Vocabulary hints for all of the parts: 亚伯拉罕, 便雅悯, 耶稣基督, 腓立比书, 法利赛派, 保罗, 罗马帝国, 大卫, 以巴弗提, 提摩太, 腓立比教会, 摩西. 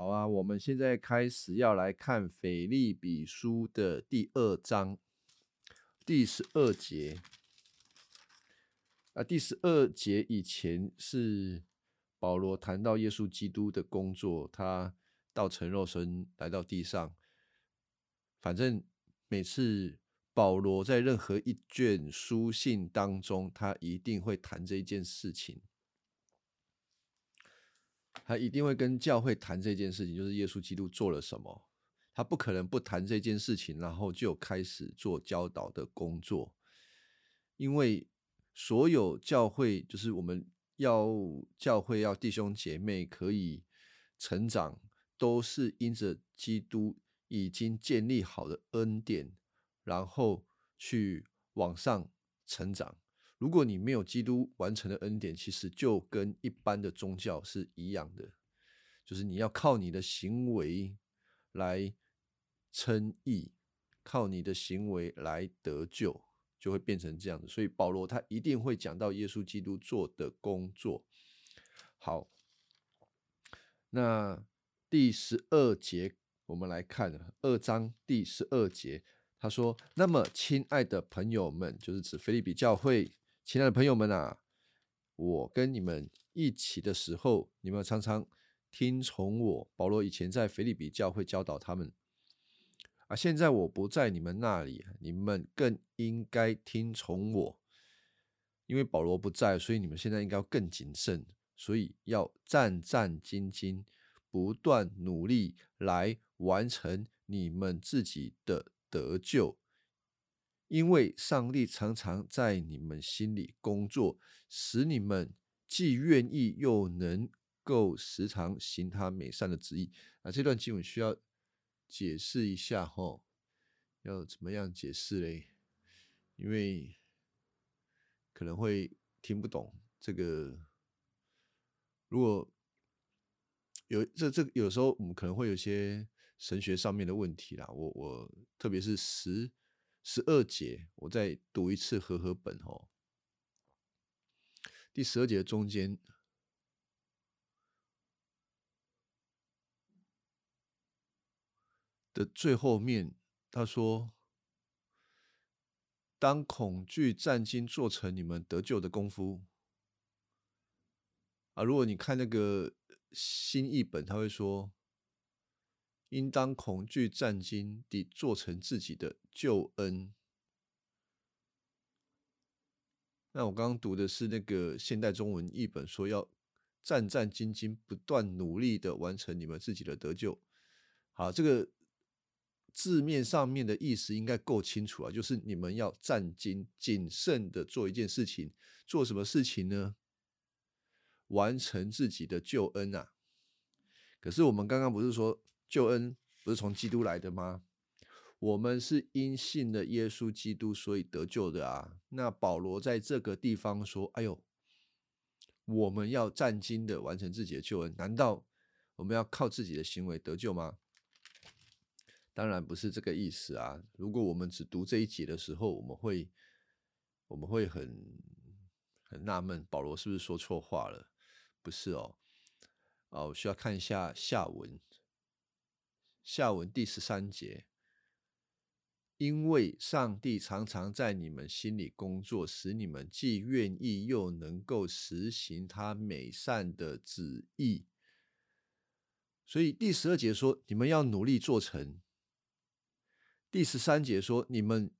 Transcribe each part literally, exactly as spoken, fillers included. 好啊，我们现在开始要来看腓立比书的第二章第十二节啊，第十二节以前是保罗谈到耶稣基督的工作，他道成肉身来到地上。反正每次保罗在任何一卷书信当中，他一定会谈这一件事情，他一定会跟教会谈这件事情，就是耶稣基督做了什么。他不可能不谈这件事情，然后就开始做教导的工作。因为所有教会，就是我们要教会要弟兄姐妹可以成长，都是因着基督已经建立好的恩典，然后去往上成长。如果你没有基督完成的恩典，其实就跟一般的宗教是一样的，就是你要靠你的行为来称义，靠你的行为来得救，就会变成这样子。所以保罗他一定会讲到耶稣基督做的工作。好，那第十二节我们来看二章第十二节，他说：那么亲爱的朋友们，就是指腓立比教会，亲爱的朋友们啊，我跟你们一起的时候，你们常常听从我。保罗以前在腓立比教会教导他们啊，现在我不在你们那里，你们更应该听从我。因为保罗不在，所以你们现在应该要更谨慎，所以要战战兢兢，不断努力来完成你们自己的得救。因为上帝常常在你们心里工作，使你们既愿意又能够时常行他美善的旨意。啊，这段经文需要解释一下吼，要怎么样解释嘞？因为可能会听不懂这个。如果有这这有时候我们可能会有些神学上面的问题啦。我我特别是十十二节，我再读一次和合本吼。第十二节的中间。的最后面，他说：当恐惧战兢做成你们得救的功夫啊。如果你看那个新译本，他会说应当恐惧战兢地做成自己的救恩。那我刚刚读的是那个现代中文译本，说要战战兢兢不断努力地完成你们自己的得救。好，这个字面上面的意思应该够清楚啊，就是你们要战兢谨慎的做一件事情。做什么事情呢？完成自己的救恩啊。可是我们刚刚不是说救恩不是从基督来的吗？我们是因信了耶稣基督所以得救的啊。那保罗在这个地方说，哎呦，我们要战兢的完成自己的救恩，难道我们要靠自己的行为得救吗？当然不是这个意思啊！如果我们只读这一节的时候，我们会我们会很很纳闷，保罗是不是说错话了？不是哦，啊，我需要看一下下文。下文第十三节，因为上帝常常在你们心里工作，使你们既愿意又能够实行他美善的旨意。所以第十二节说，你们要努力做成。第十三节说，你们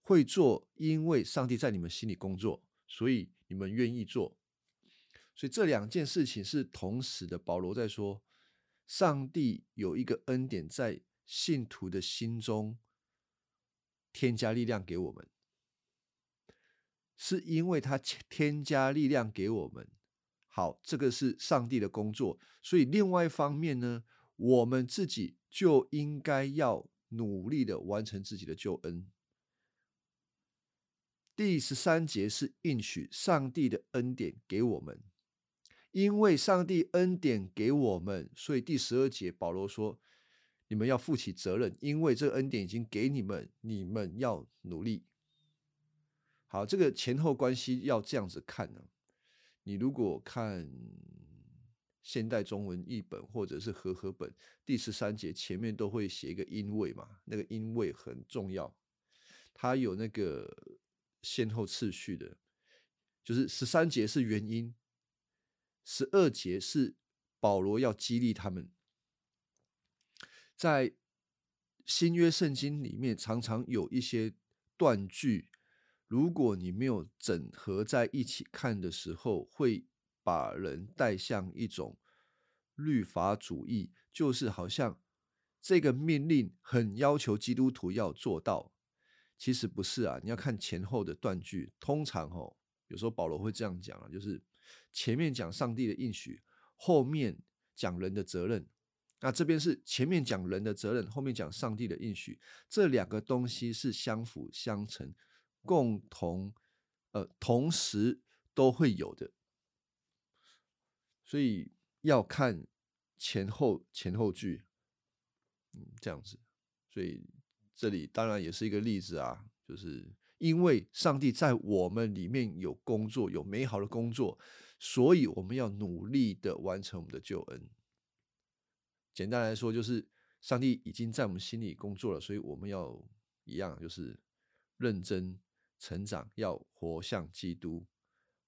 会做，因为上帝在你们心里工作，所以你们愿意做。所以这两件事情是同时的。保罗在说，上帝有一个恩典在信徒的心中添加力量给我们，是因为他添加力量给我们。好，这个是上帝的工作。所以另外一方面呢，我们自己就应该要努力的完成自己的救恩。第十三节是应许上帝的恩典给我们，因为上帝恩典给我们，所以第十二节保罗说，你们要负起责任，因为这恩典已经给你们，你们要努力。好，这个前后关系要这样子看啊。你如果看现代中文译本或者是和合本第十三节前面都会写一个因为嘛，那个因为很重要，它有那个先后次序的，就是十三节是原因，十二节是保罗要激励他们。在新约圣经里面常常有一些断句，如果你没有整合在一起看的时候，会把人带向一种律法主义，就是好像这个命令很要求基督徒要做到，其实不是啊，你要看前后的断句。通常哦，有时候保罗会这样讲啊，就是前面讲上帝的应许，后面讲人的责任。那这边是前面讲人的责任，后面讲上帝的应许，这两个东西是相辅相成，共同呃同时都会有的。所以要看前后前后句，嗯，这样子。所以这里当然也是一个例子啊，就是因为上帝在我们里面有工作，有美好的工作，所以我们要努力的完成我们的救恩。简单来说，就是上帝已经在我们心里工作了，所以我们要一样，就是认真成长，要活像基督。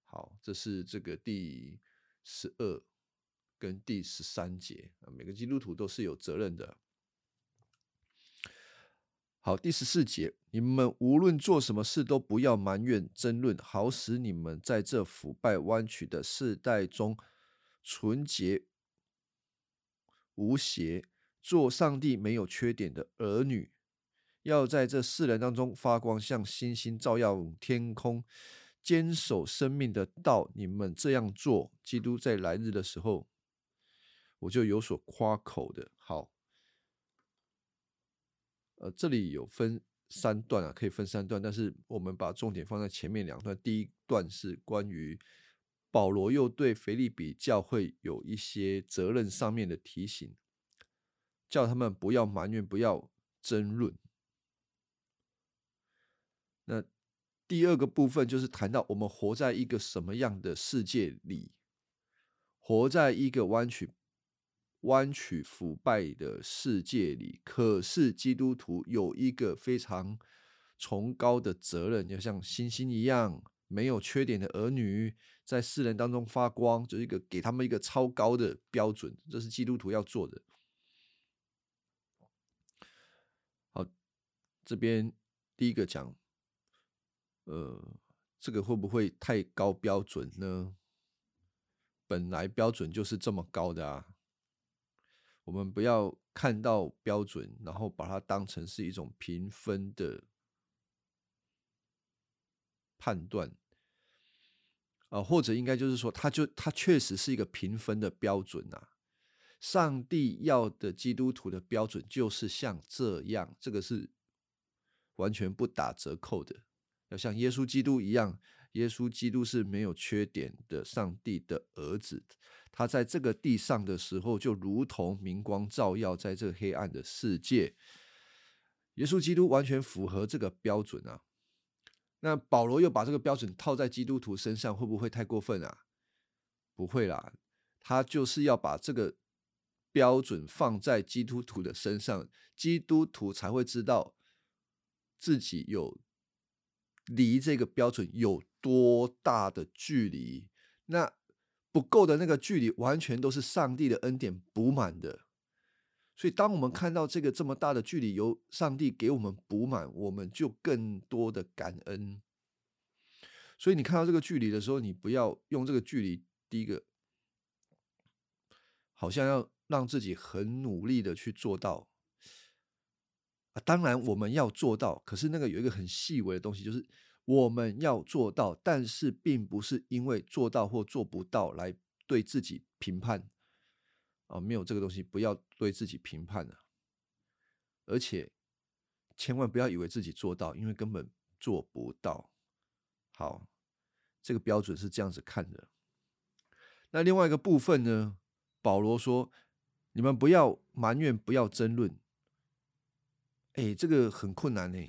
好，这是这个第十二跟第十三节，每个基督徒都是有责任的。好，第十四节，你们无论做什么事都不要埋怨争论，好使你们在这腐败弯曲的世代中纯洁无邪，做上帝没有缺点的儿女，要在这世人当中发光，像星星照耀天空，坚守生命的道。你们这样做，基督在来日的时候，我就有所夸口的。好，呃，这里有分三段啊，可以分三段，但是我们把重点放在前面两段。第一段是关于保罗又对腓立比教会有一些责任上面的提醒，叫他们不要埋怨，不要争论。那第二个部分就是谈到我们活在一个什么样的世界里，活在一个弯曲弯曲腐败的世界里，可是基督徒有一个非常崇高的责任，要像星星一样没有缺点的儿女，在世人当中发光，就是一个给他们一个超高的标准，这是基督徒要做的。好，这边第一个讲，呃，这个会不会太高标准呢？本来标准就是这么高的啊。我们不要看到标准，然后把它当成是一种评分的判断，呃、或者应该就是说它就它确实是一个评分的标准啊。上帝要的基督徒的标准就是像这样，这个是完全不打折扣的，要像耶稣基督一样。耶稣基督是没有缺点的上帝的儿子，他在这个地上的时候就如同明光照耀在这黑暗的世界，耶稣基督完全符合这个标准啊。那保罗又把这个标准套在基督徒身上，会不会太过分啊？不会啦，他就是要把这个标准放在基督徒的身上，基督徒才会知道自己有离这个标准有多大的距离，那不够的那个距离完全都是上帝的恩典补满的。所以当我们看到这个这么大的距离由上帝给我们补满，我们就更多的感恩。所以你看到这个距离的时候，你不要用这个距离，第一个好像要让自己很努力的去做到，啊、当然我们要做到，可是那个有一个很细微的东西，就是我们要做到，但是并不是因为做到或做不到来对自己评判，啊、没有这个东西，不要对自己评判，啊、而且千万不要以为自己做到，因为根本做不到。好，这个标准是这样子看的。那另外一个部分呢，保罗说你们不要埋怨，不要争论。哎，这个很困难呢。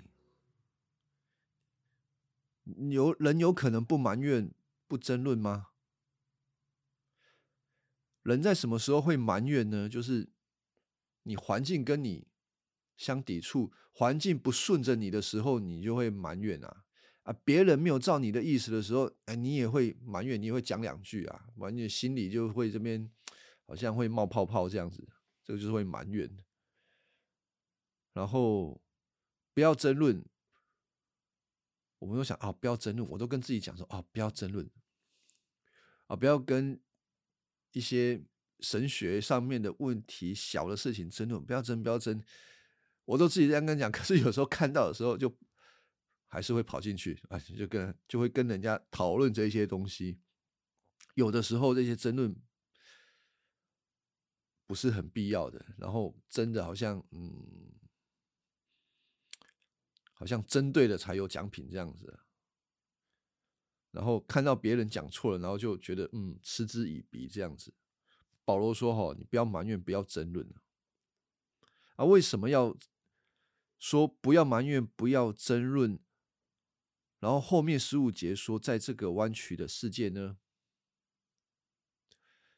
有人有可能不埋怨、不争论吗？人在什么时候会埋怨呢？就是你环境跟你相抵触，环境不顺着你的时候，你就会埋怨啊啊！别人没有照你的意思的时候，哎，你也会埋怨，你也会讲两句啊，完全心里就会这边好像会冒泡泡这样子，这个就是会埋怨。然后不要争论。我们都想啊，不要争论，我都跟自己讲说啊，不要争论，啊，不要跟一些神学上面的问题、小的事情争论，不要争，不要争，我都自己这样跟讲。可是有时候看到的时候，就还是会跑进去啊，就跟就会跟人家讨论这些东西。有的时候这些争论不是很必要的，然后真的好像嗯。好像针对的才有奖品这样子，然后看到别人讲错了，然后就觉得嗯嗤之以鼻这样子。保罗说哈，你不要埋怨，不要争论啊。为什么要说不要埋怨，不要争论？然后后面十五节说，在这个弯曲的世界呢，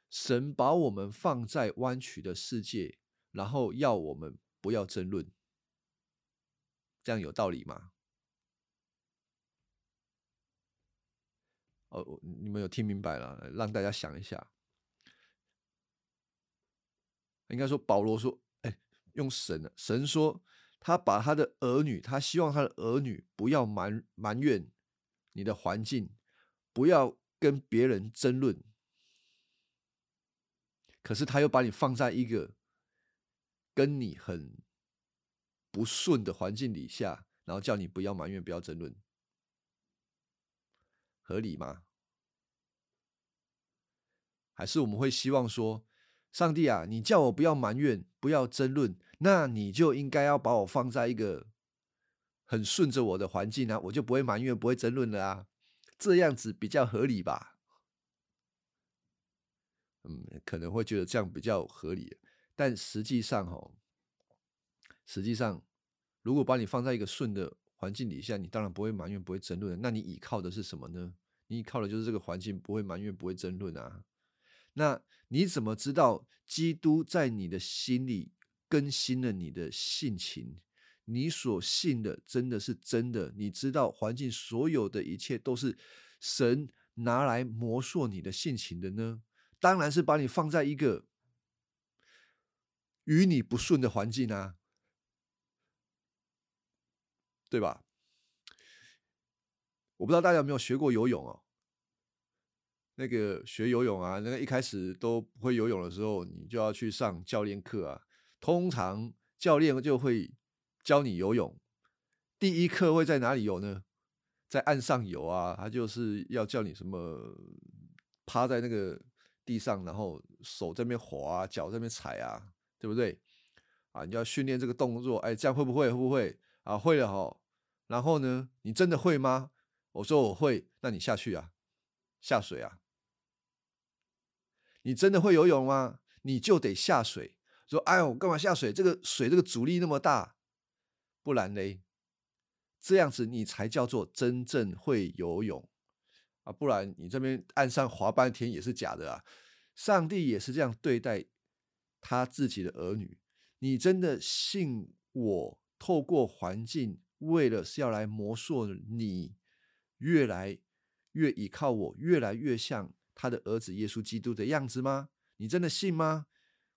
神把我们放在弯曲的世界，然后要我们不要争论。这样有道理吗？哦，你们有听明白了？让大家想一下。应该说，保罗说：“哎、欸，用神啊，神说他把他的儿女，他希望他的儿女不要埋埋怨你的环境，不要跟别人争论。可是他又把你放在一个跟你很。”不顺的环境底下，然后叫你不要埋怨，不要争论，合理吗？还是我们会希望说，上帝啊，你叫我不要埋怨，不要争论，那你就应该要把我放在一个很顺着我的环境啊，我就不会埋怨，不会争论了啊，这样子比较合理吧？嗯，可能会觉得这样比较合理，但实际上哦。实际上，如果把你放在一个顺的环境底下，你当然不会埋怨，不会争论。那你倚靠的是什么呢？你倚靠的就是这个环境，不会埋怨，不会争论啊。那你怎么知道基督在你的心里更新了你的性情？你所信的真的是真的？你知道环境所有的一切都是神拿来磨塑你的性情的呢？当然是把你放在一个与你不顺的环境啊。对吧？我不知道大家有没有学过游泳哦。那个学游泳啊，那个一开始都不会游泳的时候，你就要去上教练课啊。通常教练就会教你游泳。第一课会在哪里游呢？在岸上游啊，他就是要叫你什么趴在那个地上，然后手在那边滑啊，脚在那边踩啊，对不对？啊，你就要训练这个动作，哎，这样会不会？会不会？啊，会了哦。然后呢？你真的会吗？我说我会，那你下去啊，下水啊。你真的会游泳吗？你就得下水。说，哎呦，我干嘛下水？这个水这个阻力那么大，不然嘞，这样子你才叫做真正会游泳啊！不然你这边岸上滑半天也是假的啊。上帝也是这样对待他自己的儿女。你真的信我？透过环境，为了是要来磨塑你，越来越倚靠我，越来越像他的儿子耶稣基督的样子吗？你真的信吗？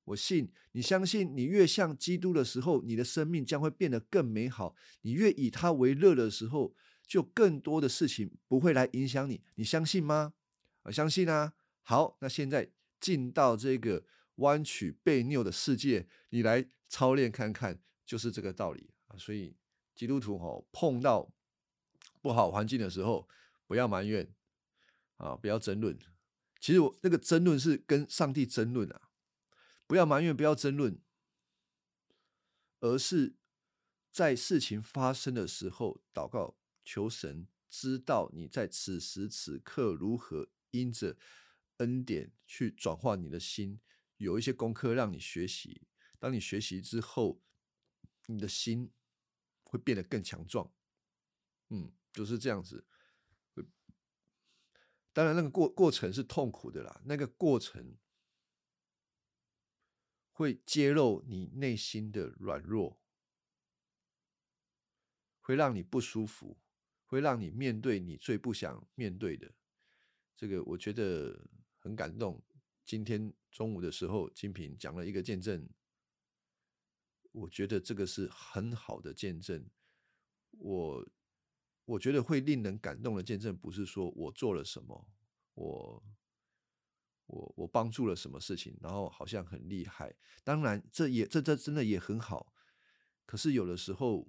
我信。你相信你越像基督的时候，你的生命将会变得更美好。你越以他为乐的时候，就更多的事情不会来影响你。你相信吗？我相信啊。好，那现在进到这个弯曲悖谬的世界，你来操练看看。就是这个道理，所以基督徒、哦、碰到不好环境的时候，不要埋怨啊，不要争论。其实我那个争论是跟上帝争论啊，不要埋怨，不要争论，而是在事情发生的时候祷告，求神知道你在此时此刻如何因着恩典去转化你的心。有一些功课让你学习，当你学习之后，你的心会变得更强壮，嗯，就是这样子。当然，那个 过, 过程是痛苦的啦，那个过程会揭露你内心的软弱，会让你不舒服，会让你面对你最不想面对的。这个我觉得很感动，今天中午的时候金平讲了一个见证，我觉得这个是很好的见证。我我觉得会令人感动的见证，不是说我做了什么，我我我帮助了什么事情，然后好像很厉害。当然，这也这这真的也很好。可是有的时候，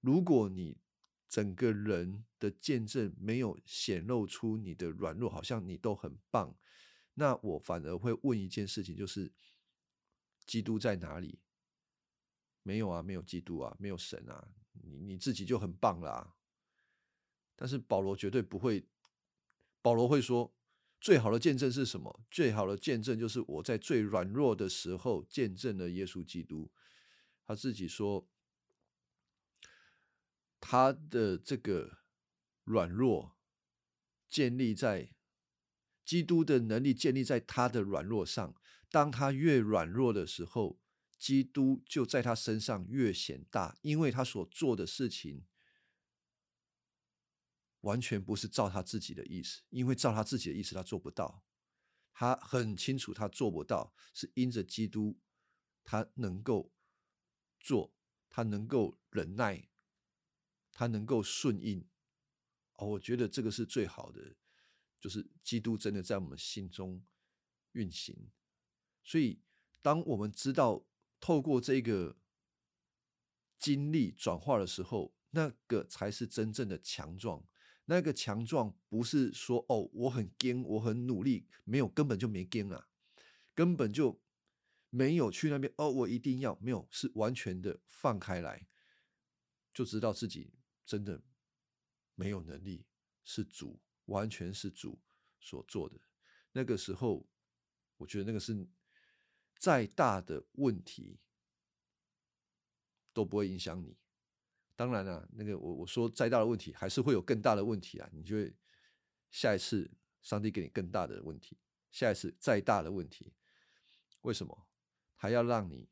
如果你整个人的见证没有显露出你的软弱，好像你都很棒，那我反而会问一件事情，就是基督在哪里？没有啊，没有基督啊，没有神啊，你你自己就很棒啦、啊。但是保罗绝对不会，保罗会说最好的见证是什么？最好的见证就是我在最软弱的时候见证了耶稣基督。他自己说他的这个软弱建立在基督的能力，建立在他的软弱上。当他越软弱的时候，基督就在他身上越显大，因为他所做的事情完全不是照他自己的意思，因为照他自己的意思他做不到，他很清楚他做不到，是因着基督他能够做，他能够忍耐，他能够顺应、哦、我觉得这个是最好的，就是基督真的在我们心中运行。所以当我们知道透过这个经历转化的时候，那个才是真正的强壮。那个强壮不是说哦我很坚我很努力，没有，根本就没坚啦，根本就没有去那边哦我一定要，没有，是完全的放开来，就知道自己真的没有能力，是主，完全是主所做的。那个时候我觉得那个是再大的问题都不会影响你。当然啦、啊，那个我我说再大的问题，还是会有更大的问题啊！你就会下一次，上帝给你更大的问题，下一次再大的问题，为什么？他要让你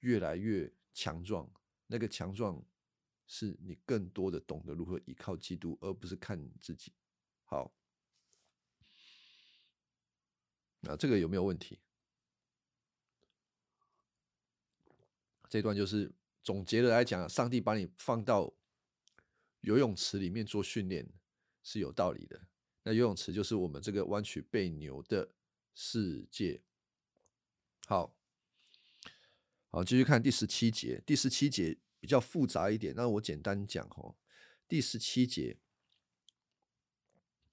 越来越强壮。那个强壮是你更多的懂得如何依靠基督，而不是看你自己。好，那这个有没有问题？这段就是。总结的来讲，上帝把你放到游泳池里面做训练是有道理的。那游泳池就是我们这个弯曲背牛的世界。好，好，继续看第十七节。第十七节比较复杂一点，那我简单讲哦。第十七节，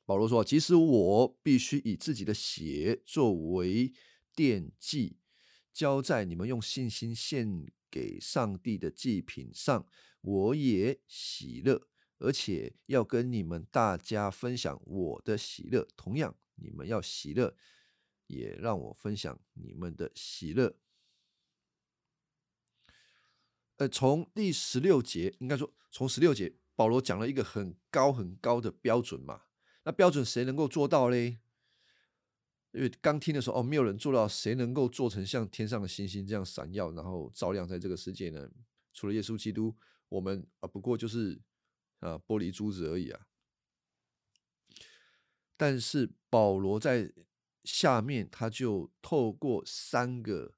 保罗说：“即使我必须以自己的血作为奠祭，交在你们用信心献。”给上帝的祭品上，我也喜乐，而且要跟你们大家分享我的喜乐。同样，你们要喜乐，也让我分享你们的喜乐。呃，从第十六节，应该说从十六节，保罗讲了一个很高很高的标准嘛。那标准谁能够做到嘞？因为刚听的时候，哦，没有人做到，谁能够做成像天上的星星这样闪耀，然后照亮在这个世界呢？除了耶稣基督，我们啊，不过就是啊玻璃珠子而已啊。但是保罗在下面，他就透过三个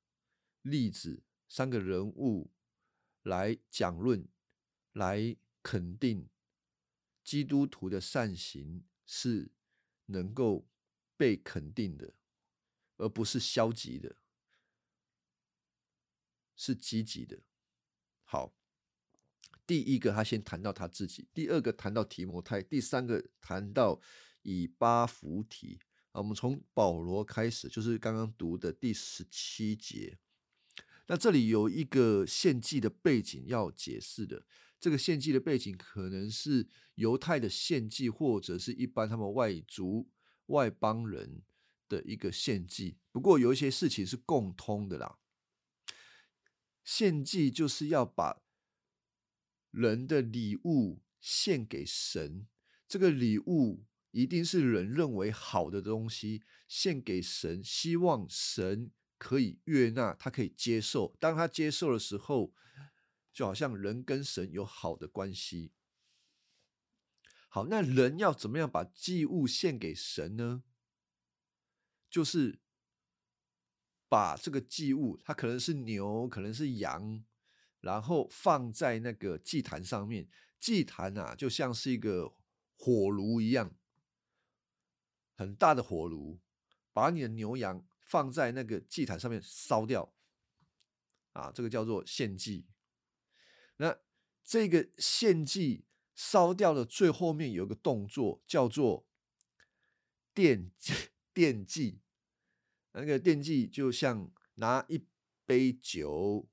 例子、三个人物来讲论、来肯定基督徒的善行是能够被肯定的，而不是消极的，是积极的。好，第一个他先谈到他自己，第二个谈到提摩太，第三个谈到以巴弗提。我们从保罗开始，就是刚刚读的第十七节。那这里有一个献祭的背景要解释的，这个献祭的背景可能是犹太的献祭，或者是一般他们外族外邦人的一个献祭，不过有一些事情是共通的啦。献祭就是要把人的礼物献给神，这个礼物一定是人认为好的东西，献给神，希望神可以悦纳，他可以接受。当他接受的时候，就好像人跟神有好的关系。好，那人要怎么样把祭物献给神呢？就是把这个祭物，它可能是牛，可能是羊，然后放在那个祭坛上面。祭坛啊，就像是一个火炉一样，很大的火炉，把你的牛羊放在那个祭坛上面烧掉，啊，这个叫做献祭。那这个献祭烧掉的最后面有一个动作叫做奠奠祭，那个奠祭就像拿一杯酒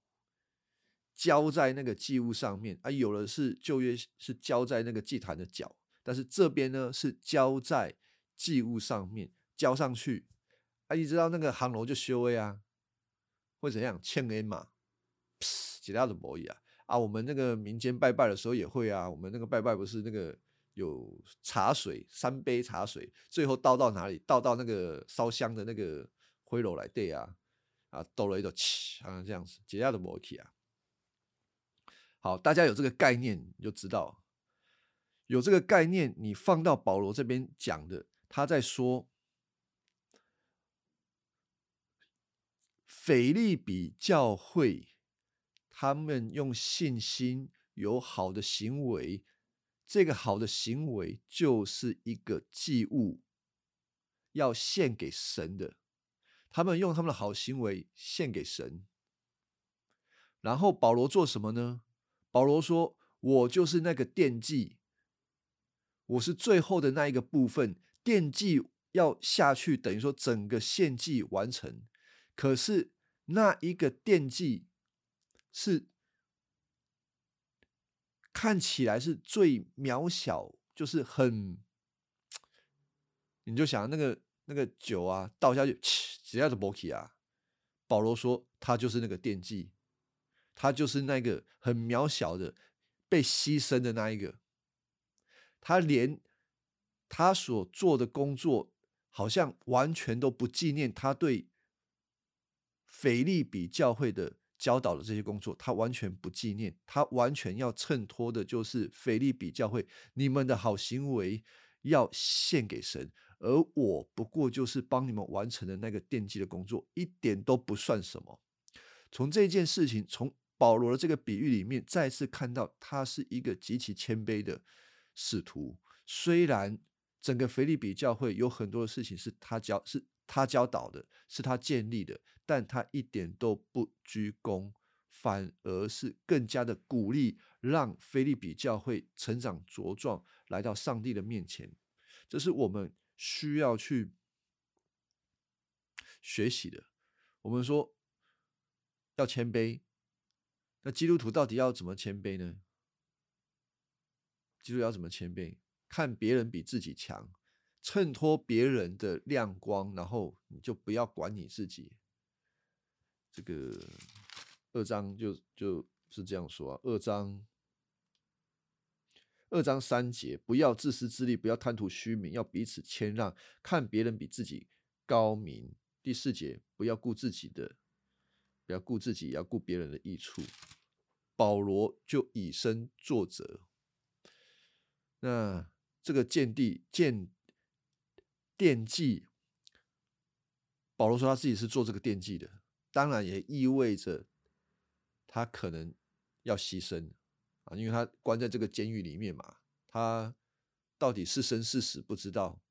浇在那个祭物上面，啊，有的是旧约是浇在那个祭坛的角，但是这边呢是浇在祭物上面，浇上去。啊，你知道那个行楼就修的啊，会怎样？欠 A 嘛，其他的没有啊。啊，我们那个民间拜拜的时候也会啊，我们那个拜拜不是那个有茶水，三杯茶水，最后倒到哪里？倒到那个烧香的那个灰炉来对啊，啊，倒了一道气啊，这样子，其他的没有啊。好，大家有这个概念你就知道，有这个概念，你放到保罗这边讲的，他在说。腓立比教会，他们用信心有好的行为，这个好的行为就是一个祭物，要献给神的。他们用他们的好行为献给神。然后保罗做什么呢？保罗说：“我就是那个奠祭，我是最后的那一个部分。奠祭要下去，等于说整个献祭完成。可是。”那一个奠祭是看起来是最渺小，就是很，你就想那个那个酒啊倒下去，直接就没去啊。保罗说他就是那个奠祭，他就是那个很渺小的被牺牲的那一个，他连他所做的工作好像完全都不纪念他对腓立比教会的教导的这些工作，他完全不纪念，他完全要衬托的就是腓立比教会，你们的好行为要献给神，而我不过就是帮你们完成的那个奠祭的工作，一点都不算什么。从这件事情，从保罗的这个比喻里面，再次看到他是一个极其谦卑的使徒。虽然整个腓立比教会有很多的事情是他教是。他教导的是他建立的，但他一点都不居功，反而是更加的鼓励，让腓立比教会成长茁壮，来到上帝的面前。这是我们需要去学习的。我们说要谦卑，那基督徒到底要怎么谦卑呢？基督徒要怎么谦卑？看别人比自己强，衬托别人的亮光，然后你就不要管你自己。这个二章就就是这样说啊，二章二章三节，不要自私自利，不要贪图虚名，要彼此谦让，看别人比自己高明。第四节，不要顾自己的，不要顾自己，也要顾别人的益处。保罗就以身作则。那这个见地见。奠祭，保罗说他自己是做这个奠祭的，当然也意味着他可能要牺牲啊，因为他关在这个监狱里面嘛，他到底是生是死不知道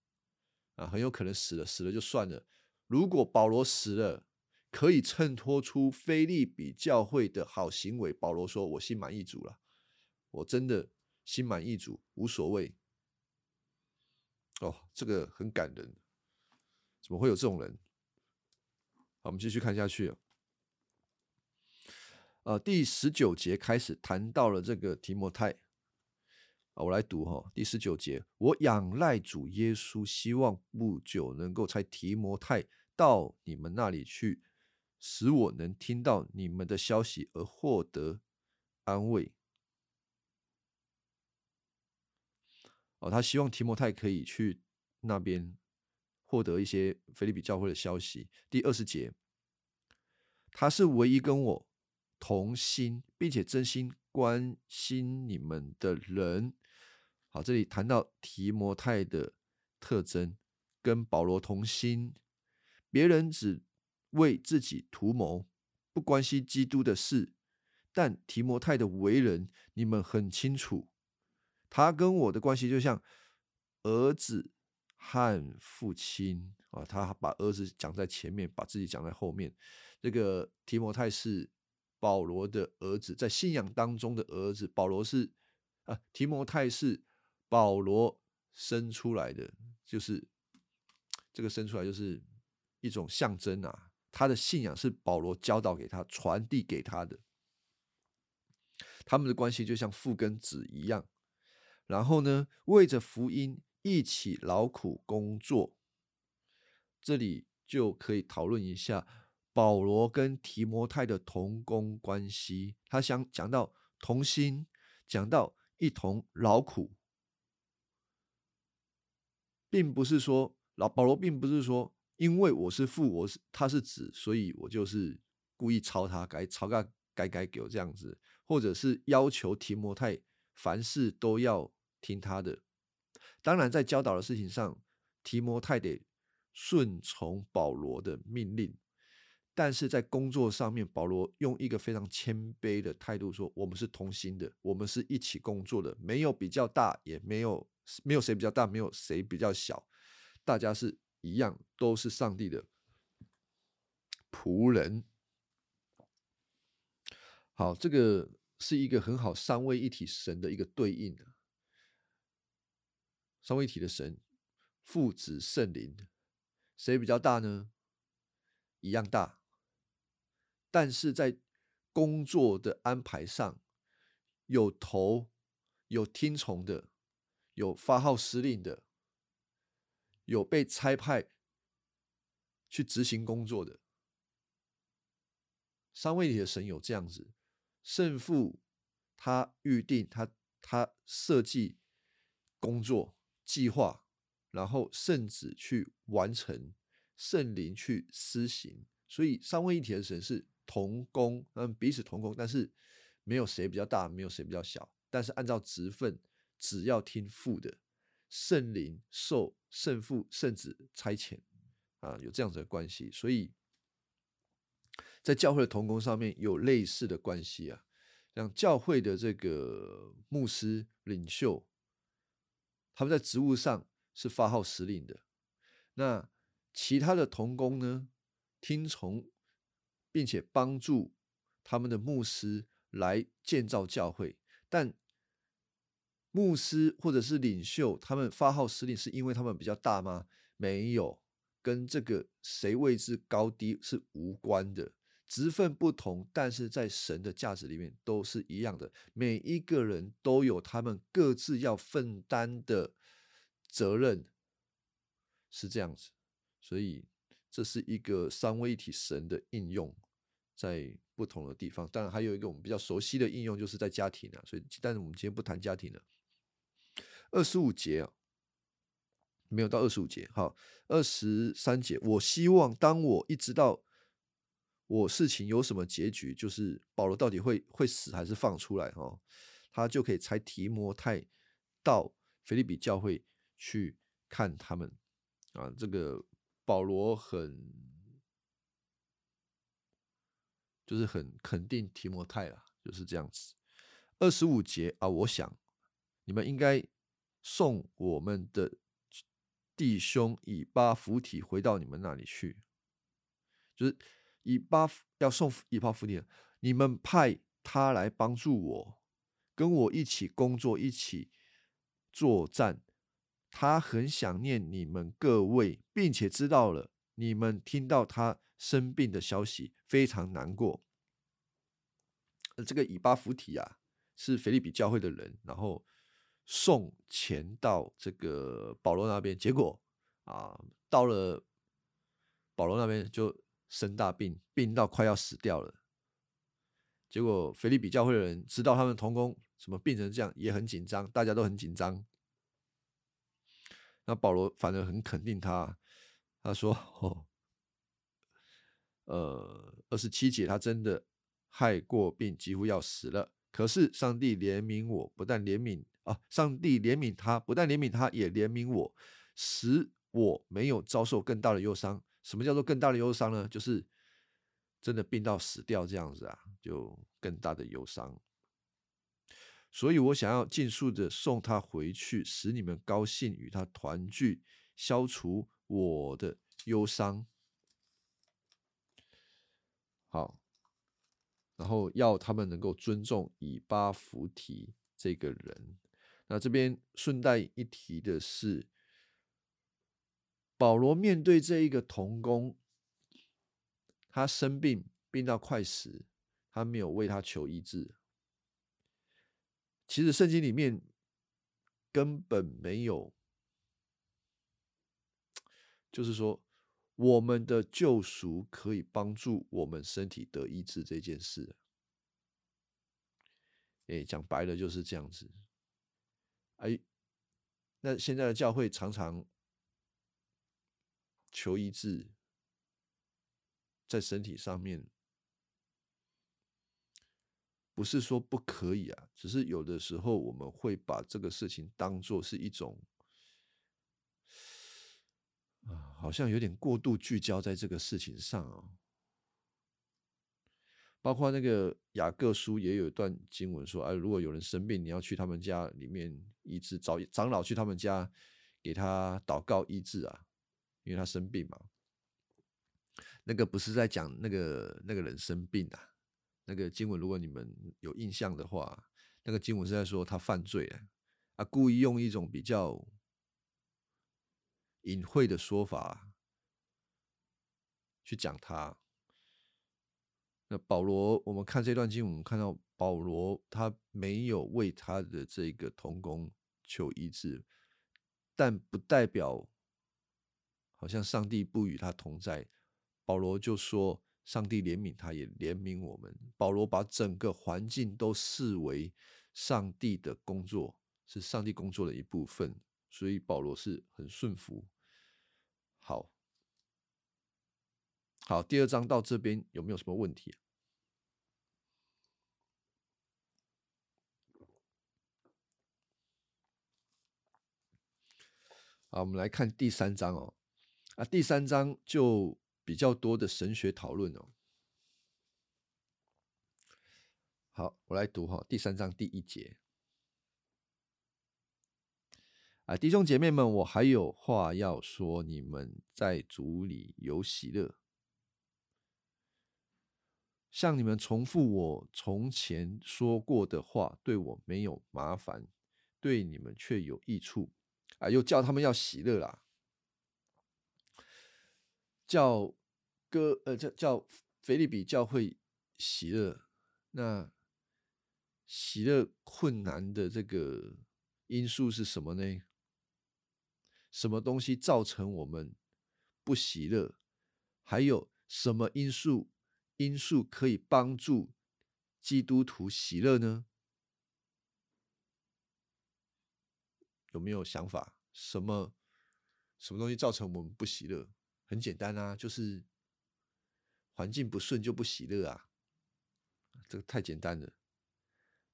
啊，很有可能死了，死了就算了。如果保罗死了，可以衬托出腓立比教会的好行为，保罗说：“我心满意足了，我真的心满意足，无所谓。”哦，这个很感人，怎么会有这种人？好，我们继续看下去啊。呃，第十九节开始谈到了这个提摩太啊，我来读哈、哦。第十九节，我仰赖主耶稣，希望不久能够差提摩太到你们那里去，使我能听到你们的消息而获得安慰。哦、他希望提摩太可以去那边获得一些腓立比教会的消息。第二十节，他是唯一跟我同心并且真心关心你们的人。好，这里谈到提摩太的特征，跟保罗同心，别人只为自己图谋，不关心基督的事，但提摩太的为人你们很清楚，他跟我的关系就像儿子和父亲、啊、他把儿子讲在前面，把自己讲在后面。这个提摩太是保罗的儿子，在信仰当中的儿子，保罗是、啊、提摩太是保罗生出来的，就是这个生出来就是一种象征啊，他的信仰是保罗教导给他，传递给他的。他们的关系就像父跟子一样，然后呢，为着福音一起劳苦工作。这里就可以讨论一下保罗跟提摩太的同工关系。他想讲到同心，讲到一同劳苦，并不是说保罗并不是说因为我是父，我是他是子，所以我就是故意抄他改抄他改改给我这样子，或者是要求提摩太凡事都要听他的。当然在教导的事情上，提摩太得顺从保罗的命令，但是在工作上面，保罗用一个非常谦卑的态度说，我们是同心的，我们是一起工作的，没有比较大，也没有没有谁比较大，没有谁比较小，大家是一样，都是上帝的仆人。好，这个是一个很好三位一体神的一个对应的、啊、三位一体的神，父子圣灵，谁比较大呢？一样大，但是在工作的安排上，有头，有听从的，有发号施令的，有被差派去执行工作的。三位一体的神有这样子，圣父他预定，他他设计工作计划，然后圣子去完成，圣灵去施行。所以三位一体的神是同工，嗯，彼此同工，但是没有谁比较大，没有谁比较小，但是按照职分，只要听父的，圣灵受圣父圣子差遣啊，有这样子的关系。所以在教会的同工上面有类似的关系啊，像教会的这个牧师领袖，他们在职务上是发号施令的，那其他的同工呢，听从并且帮助他们的牧师来建造教会。但牧师或者是领袖，他们发号施令是因为他们比较大吗？没有，跟这个谁位置高低是无关的，职分不同，但是在神的价值里面都是一样的，每一个人都有他们各自要分担的责任，是这样子。所以这是一个三位一体神的应用在不同的地方。当然还有一个我们比较熟悉的应用，就是在家庭啊，所以但是我们今天不谈家庭了。二十五节啊，没有到二十五节，好，二十三节，我希望当我一直到我事情有什么结局，就是保罗到底会会死还是放出来、哦、他就可以差提摩太到腓立比教会去看他们啊。这个保罗很就是很肯定提摩太啦，就是这样子。二十五节啊，我想你们应该送我们的弟兄以巴弗提回到你们那里去，就是以巴要送以巴弗提，你们派他来帮助我，跟我一起工作，一起作战。他很想念你们各位，并且知道了你们听到他生病的消息，非常难过。这个以巴弗提啊，是腓立比教会的人，然后送钱到这个保罗那边，结果啊，到了保罗那边就生大病，病到快要死掉了。结果腓立比教会的人知道他们同工什么病成这样，也很紧张，大家都很紧张。那保罗反而很肯定他，他说：“哦，呃，二十七节他真的害过病，几乎要死了。可是上帝怜悯我，不但怜悯啊，上帝怜悯他，不但怜悯他，也怜悯我，使我没有遭受更大的忧伤。什么叫做更大的忧伤呢？就是真的病到死掉这样子啊，就更大的忧伤。所以我想要尽速的送他回去，使你们高兴与他团聚，消除我的忧伤。好，然后要他们能够尊重以巴弗提这个人。那这边顺带一提的是，保罗面对这一个同工，他生病，病到快死，他没有为他求医治。其实圣经里面根本没有，就是说我们的救赎可以帮助我们身体得医治这件事。哎，讲白了就是这样子。哎，那现在的教会常常求医治在身体上面，不是说不可以啊，只是有的时候我们会把这个事情当作是一种，好像有点过度聚焦在这个事情上啊、哦。包括那个雅各书也有一段经文说，哎、啊，如果有人生病，你要去他们家里面医治，找长老去他们家给他祷告医治啊，因为他生病嘛。那个不是在讲那个那个人生病啊。那个经文如果你们有印象的话，那个经文是在说他犯罪了啊，故意用一种比较隐晦的说法去讲他。那保罗，我们看这段经文，我们看到保罗他没有为他的这个同工求医治，但不代表好像上帝不与他同在。保罗就说上帝怜悯他，也怜悯我们。保罗把整个环境都视为上帝的工作，是上帝工作的一部分，所以保罗是很顺服。好好，第二章到这边有没有什么问题、啊、好，我们来看第三章哦。啊，第三章就比较多的神学讨论哦。好，我来读哈，第三章第一节。啊，弟兄姐妹们，我还有话要说，你们在主里有喜乐，向你们重复我从前说过的话，对我没有麻烦，对你们却有益处。啊，又叫他们要喜乐啦。叫哥呃叫叫腓立比教会喜乐，那喜乐困难的这个因素是什么呢？什么东西造成我们不喜乐？还有什么因素因素可以帮助基督徒喜乐呢？有没有想法？什么什么东西造成我们不喜乐？很简单啊，就是环境不顺就不喜乐啊，这个太简单了。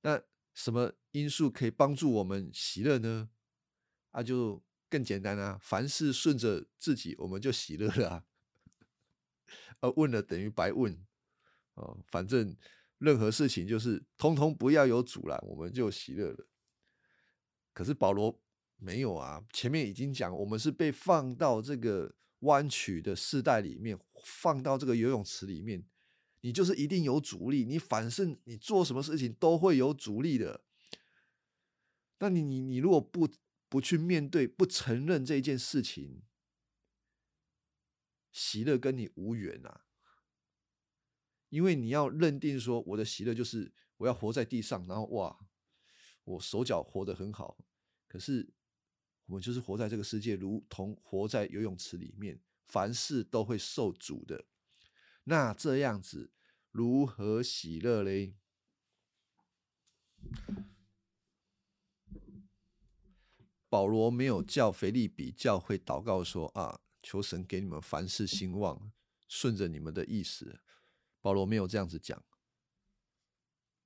那什么因素可以帮助我们喜乐呢？啊，就更简单啊，凡事顺着自己，我们就喜乐了啊。而问了等于白问哦，反正任何事情就是通通不要有阻拦，我们就喜乐了。可是保罗没有啊，前面已经讲，我们是被放到这个弯曲的世代里面，放到这个游泳池里面，你就是一定有阻力，你反正你做什么事情都会有阻力的。那你你你如果不不去面对，不承认这一件事情，喜乐跟你无缘啊。因为你要认定说，我的喜乐就是我要活在地上，然后哇，我手脚活得很好，可是我们就是活在这个世界，如同活在游泳池里面，凡事都会受阻的。那这样子如何喜乐嘞？保罗没有叫腓立比教会祷告说啊，求神给你们凡事兴旺，顺着你们的意思。保罗没有这样子讲，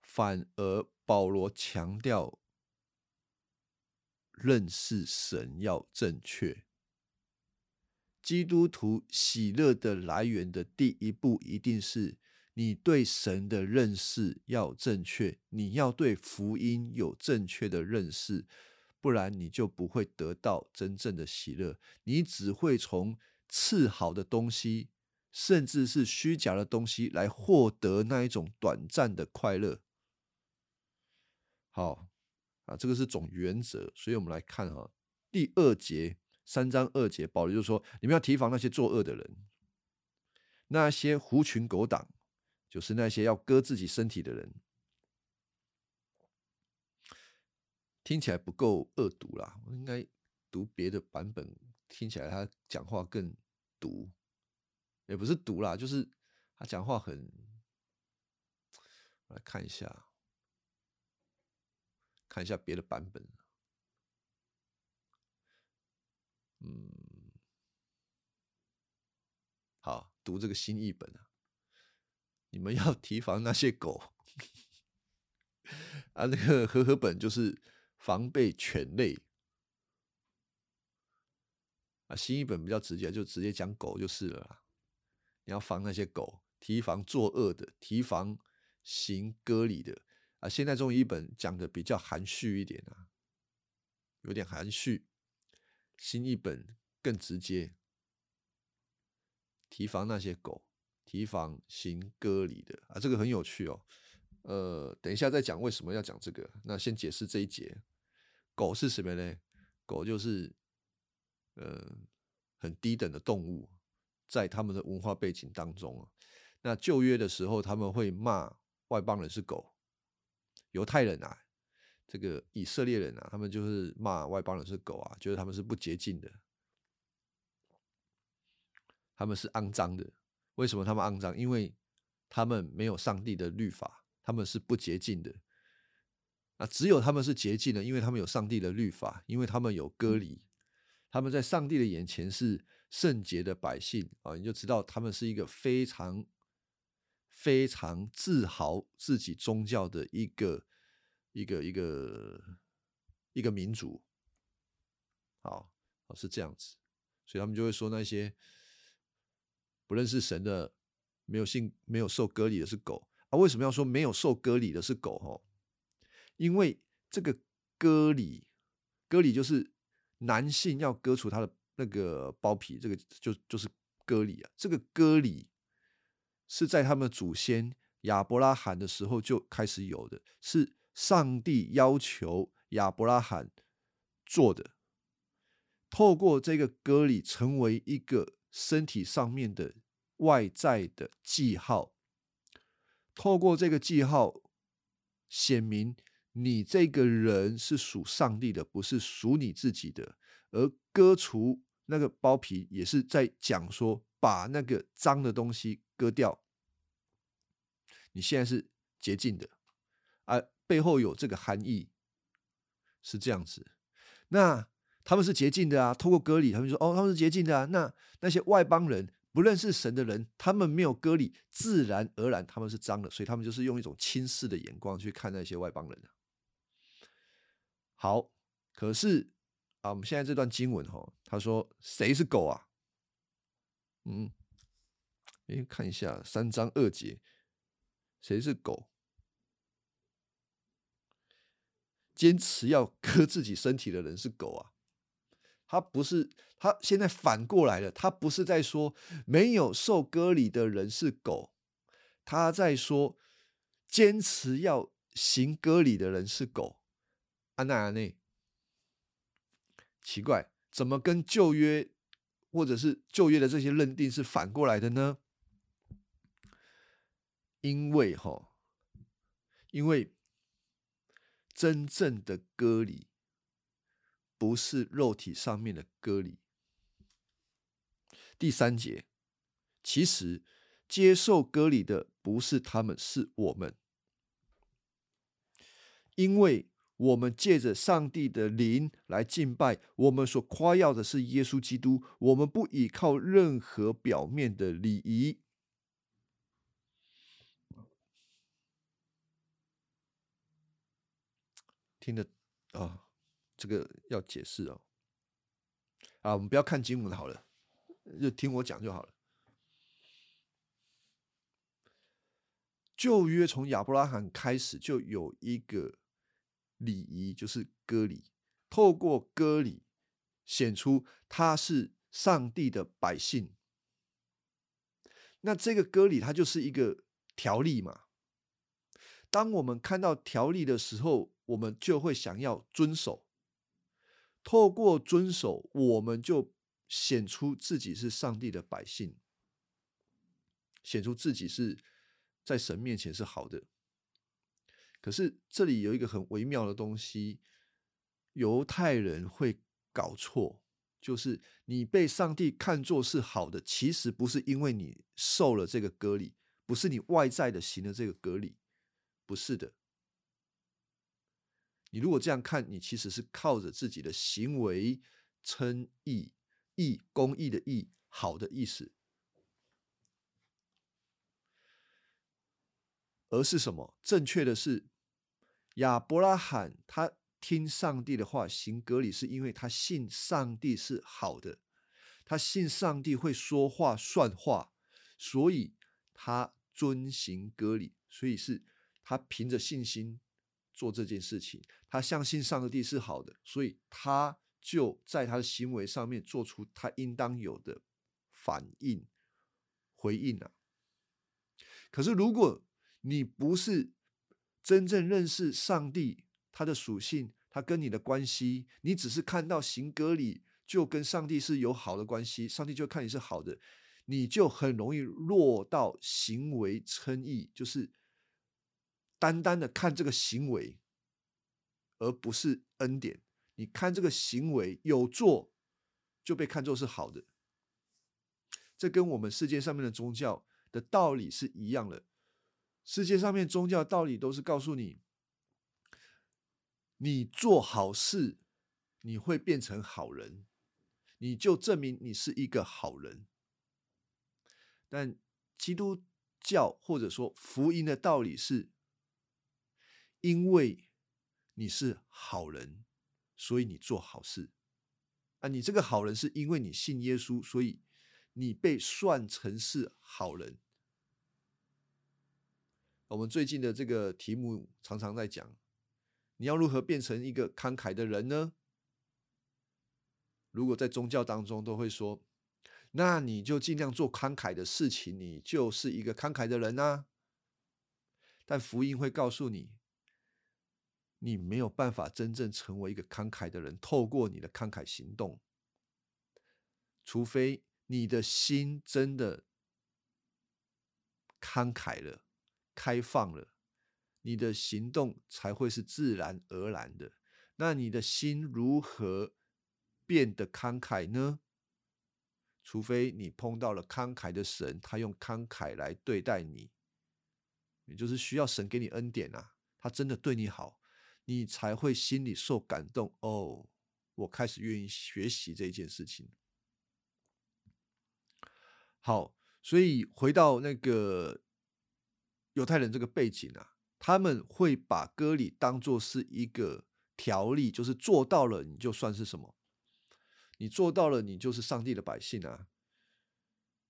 反而保罗强调认识神要正确。基督徒喜乐的来源的第一步一定是你对神的认识要正确，你要对福音有正确的认识，不然你就不会得到真正的喜乐，你只会从次好的东西甚至是虚假的东西来获得那一种短暂的快乐。好啊，这个是总原则。所以我们来看啊，第二节三章二节，保罗就说你们要提防那些作恶的人，那些狐群狗党，就是那些要割自己身体的人。听起来不够恶毒啦，我应该读别的版本，听起来他讲话更毒，也不是毒啦，就是他讲话很，我来看一下，看一下别的版本。嗯，好，读这个新译本啊，你们要提防那些狗啊，那个和合本就是防备犬类啊，新译本比较直接，就直接讲狗就是了啦。你要防那些狗，提防作恶的，提防行割礼的啊。现在中译本讲的比较含蓄一点啊，有点含蓄。新译本更直接，提防那些狗，提防行割礼的啊，这个很有趣哦。呃，等一下再讲为什么要讲这个。那先解释这一节，狗是什么呢？狗就是呃很低等的动物，在他们的文化背景当中啊。那旧约的时候，他们会骂外邦人是狗，犹太人啊。这个以色列人啊，他们就是骂外邦人是狗啊，觉得他们是不洁净的，他们是肮脏的。为什么他们肮脏？因为他们没有上帝的律法，他们是不洁净的。啊，只有他们是洁净的，因为他们有上帝的律法，因为他们有割礼，他们在上帝的眼前是圣洁的百姓啊，你就知道他们是一个非常非常自豪自己宗教的一个。一个一个一个民族，好，是这样子，所以他们就会说那些不认识神的、没有信、没有受割礼的是狗啊。为什么要说没有受割礼的是狗？哦，因为这个割礼，割礼就是男性要割除他的那个包皮，这个就就是割礼啊。这个割礼是在他们祖先亚伯拉罕的时候就开始有的，是。上帝要求亚伯拉罕做的，透过这个割礼成为一个身体上面的外在的记号，透过这个记号显明你这个人是属上帝的，不是属你自己的。而割除那个包皮也是在讲说把那个脏的东西割掉，你现在是洁净的啊，背后有这个含义，是这样子。那他们是洁净的啊，透过割礼，他们说哦，他们是洁净的啊。那那些外邦人不认识神的人，他们没有割礼，自然而然他们是脏的，所以他们就是用一种轻视的眼光去看那些外邦人啊。好，可是啊，我们现在这段经文哦，他说谁是狗啊？嗯，哎，看一下三章二节，谁是狗？坚持要割自己身体的人是狗啊。他不是，他现在反过来了，他不是在说没有受割礼的人是狗，他在说坚持要行割礼的人是狗。安奈安内，奇怪，怎么跟旧约或者是旧约的这些认定是反过来的呢？因为齁，因为真正的割礼不是肉体上面的割礼。第三节，其实接受割礼的不是他们，是我们，因为我们借着上帝的灵来敬拜，我们所夸耀的是耶稣基督，我们不依靠任何表面的礼仪。听得啊，这个要解释哦。啊，我们不要看经文好了，就听我讲就好了。旧约从亚伯拉罕开始就有一个礼仪，就是割礼，透过割礼显出他是上帝的百姓。那这个割礼它就是一个条例嘛。当我们看到条例的时候，我们就会想要遵守。透过遵守，我们就显出自己是上帝的百姓，显出自己是在神面前是好的。可是这里有一个很微妙的东西，犹太人会搞错，就是你被上帝看作是好的，其实不是因为你受了这个割礼，不是你外在的行了这个割礼，不是的。你如果这样看，你其实是靠着自己的行为称义，义公义的义，好的意思。而是什么？正确的是，亚伯拉罕他听上帝的话行割礼，是因为他信上帝是好的，他信上帝会说话算话，所以他遵行割礼，所以是他凭着信心做这件事情，他相信上帝是好的，所以他就在他的行为上面做出他应当有的反应回应啊。可是如果你不是真正认识上帝，他的属性，他跟你的关系，你只是看到行割礼就跟上帝是有好的关系，上帝就看你是好的，你就很容易落到行为称义，就是单单的看这个行为，而不是恩典。你看这个行为有做就被看作是好的，这跟我们世界上面的宗教的道理是一样的。世界上面宗教道理都是告诉你，你做好事你会变成好人，你就证明你是一个好人。但基督教或者说福音的道理是，因为你是好人，所以你做好事啊，你这个好人是因为你信耶稣，所以你被算成是好人。我们最近的这个题目常常在讲，你要如何变成一个慷慨的人呢？如果在宗教当中都会说，那你就尽量做慷慨的事情，你就是一个慷慨的人啊。但福音会告诉你，你没有办法真正成为一个慷慨的人，透过你的慷慨行动，除非你的心真的慷慨了，开放了，你的行动才会是自然而然的。那你的心如何变得慷慨呢？除非你碰到了慷慨的神，他用慷慨来对待你，也就是需要神给你恩典啊，他真的对你好，你才会心里受感动哦，我开始愿意学习这件事情。好，所以回到那个犹太人这个背景啊，他们会把割礼当作是一个条例，就是做到了你就算是什么，你做到了你就是上帝的百姓啊。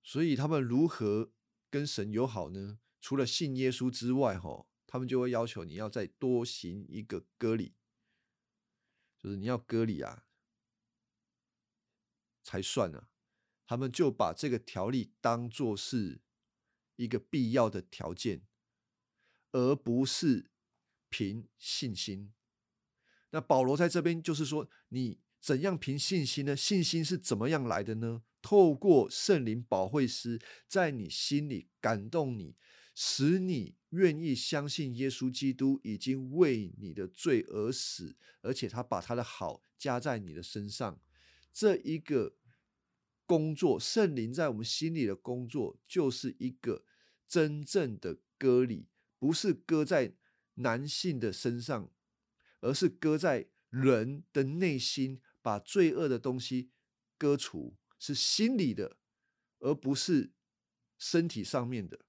所以他们如何跟神友好呢？除了信耶稣之外，哦，他们就会要求你要再多行一个割礼，就是你要割礼啊才算啊。他们就把这个条例当作是一个必要的条件，而不是凭信心。那保罗在这边就是说，你怎样凭信心呢？信心是怎么样来的呢？透过圣灵保惠师在你心里感动你，使你愿意相信耶稣基督已经为你的罪而死，而且他把他的好加在你的身上。这一个工作，圣灵在我们心里的工作，就是一个真正的割礼，不是割在男性的身上，而是割在人的内心，把罪恶的东西割除，是心理的，而不是身体上面的。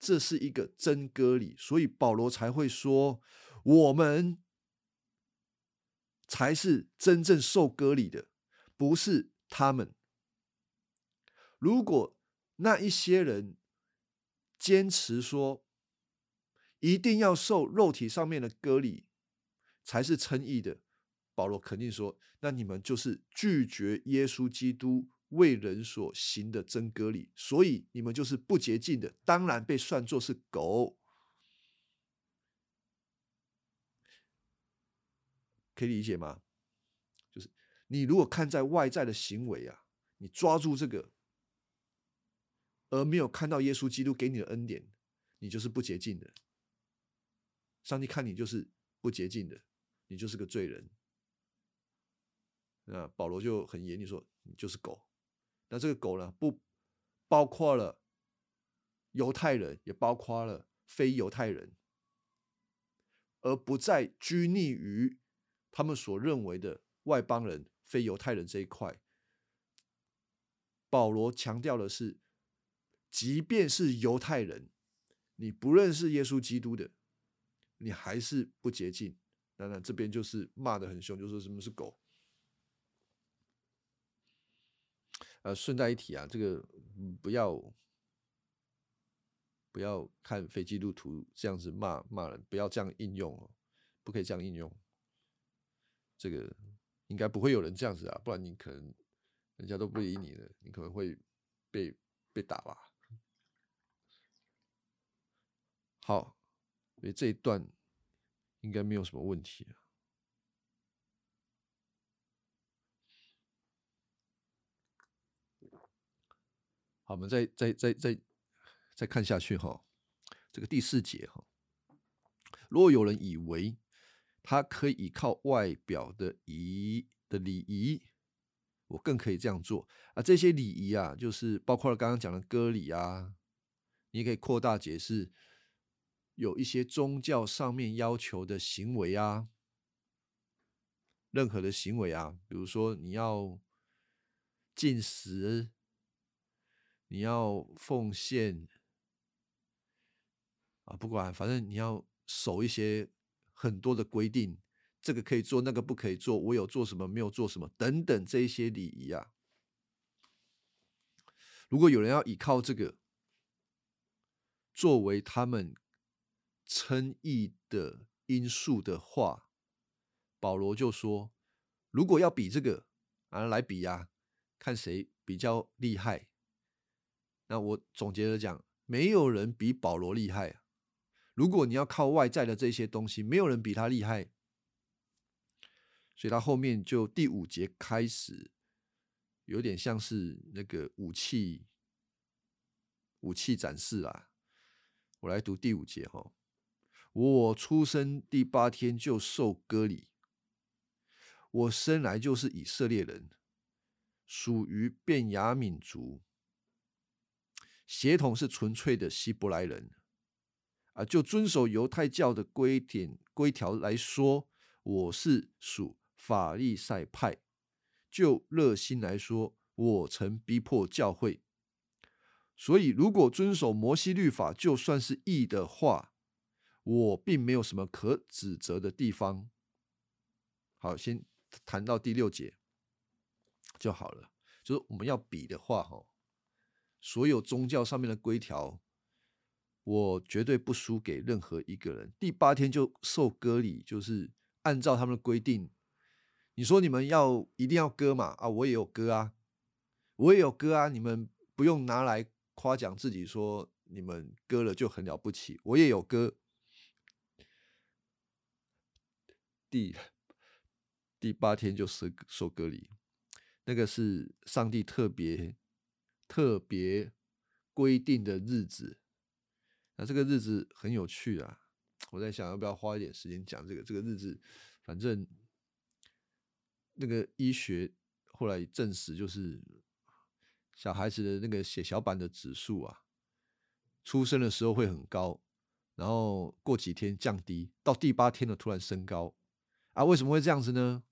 这是一个真割礼，所以保罗才会说，我们才是真正受割礼的，不是他们。如果那一些人坚持说一定要受肉体上面的割礼才是称义的，保罗肯定说，那你们就是拒绝耶稣基督为人所行的真割礼，所以你们就是不洁净的，当然被算作是狗。可以理解吗？就是你如果看在外在的行为啊，你抓住这个，而没有看到耶稣基督给你的恩典，你就是不洁净的。上帝看你就是不洁净的，你就是个罪人。那保罗就很严厉说，你就是狗。那这个狗呢，不包括了犹太人，也包括了非犹太人，而不再拘泥于他们所认为的外邦人、非犹太人这一块。保罗强调的是，即便是犹太人，你不认识耶稣基督的，你还是不洁净。当然这边就是骂得很凶，就说什么是狗。呃，顺带一提啊，这个不要不要看非基督徒这样子骂骂人，不要这样应用哦，不可以这样应用。这个应该不会有人这样子啊，不然你可能人家都不理你了，你可能会被被打吧。好，所以这一段应该没有什么问题啊。好，我们再再再再再看下去哈，这个第四节哈，若有人以为他可以依靠外表的仪的礼仪，我更可以这样做啊！这些礼仪啊，就是包括了刚刚讲的割礼啊，你可以扩大解释，有一些宗教上面要求的行为啊，任何的行为啊，比如说你要禁食，你要奉献啊，不管反正你要守一些很多的规定，这个可以做，那个不可以做，我有做什么，没有做什么，等等这一些礼仪啊。如果有人要依靠这个作为他们称义的因素的话，保罗就说，如果要比这个啊，来比啊，看谁比较厉害。那我总结了讲，没有人比保罗厉害啊。如果你要靠外在的这些东西，没有人比他厉害。所以他后面就第五节开始，有点像是那个武器武器展示啦。我来读第五节哈，我出生第八天就受割礼，我生来就是以色列人，属于便雅悯族，血统是纯粹的希伯来人。啊，就遵守犹太教的规典规条来说，我是属法利赛派；就热心来说，我曾逼迫教会。所以如果遵守摩西律法就算是义的话，我并没有什么可指责的地方。好，先谈到第六节就好了，就是我们要比的话，所有宗教上面的规条我绝对不输给任何一个人。第八天就受割礼，就是按照他们的规定，你说你们要一定要割嘛，啊，我也有割啊，我也有割啊，你们不用拿来夸奖自己说你们割了就很了不起，我也有割。第第八天就受割礼，那个是上帝特别特别规定的日子。那这个日子很有趣啊，我在想要不要花一点时间讲这个这个日子。反正那个医学后来证实，就是小孩子的那个血小板的指数啊，出生的时候会很高，然后过几天降低，到第八天呢突然升高啊。为什么会这样子呢？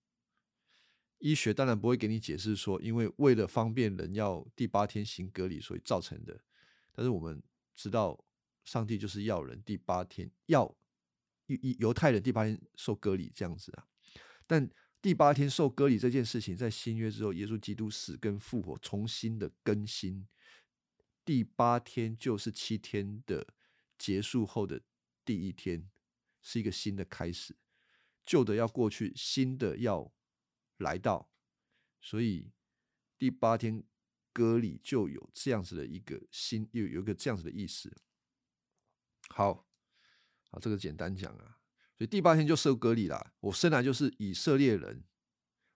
医学当然不会给你解释说因为为了方便人要第八天行隔离所以造成的，但是我们知道上帝就是要人第八天要犹太人第八天受割礼这样子啊。但第八天受割礼这件事情，在新约之后，耶稣基督死跟复活，重新的更新。第八天就是七天的结束后的第一天，是一个新的开始，旧的要过去，新的要来到，所以第八天割礼就有这样子的一个新，有有一个这样子的意思。好，好，这个简单讲啊，所以第八天就受割礼啦。我生来就是以色列人，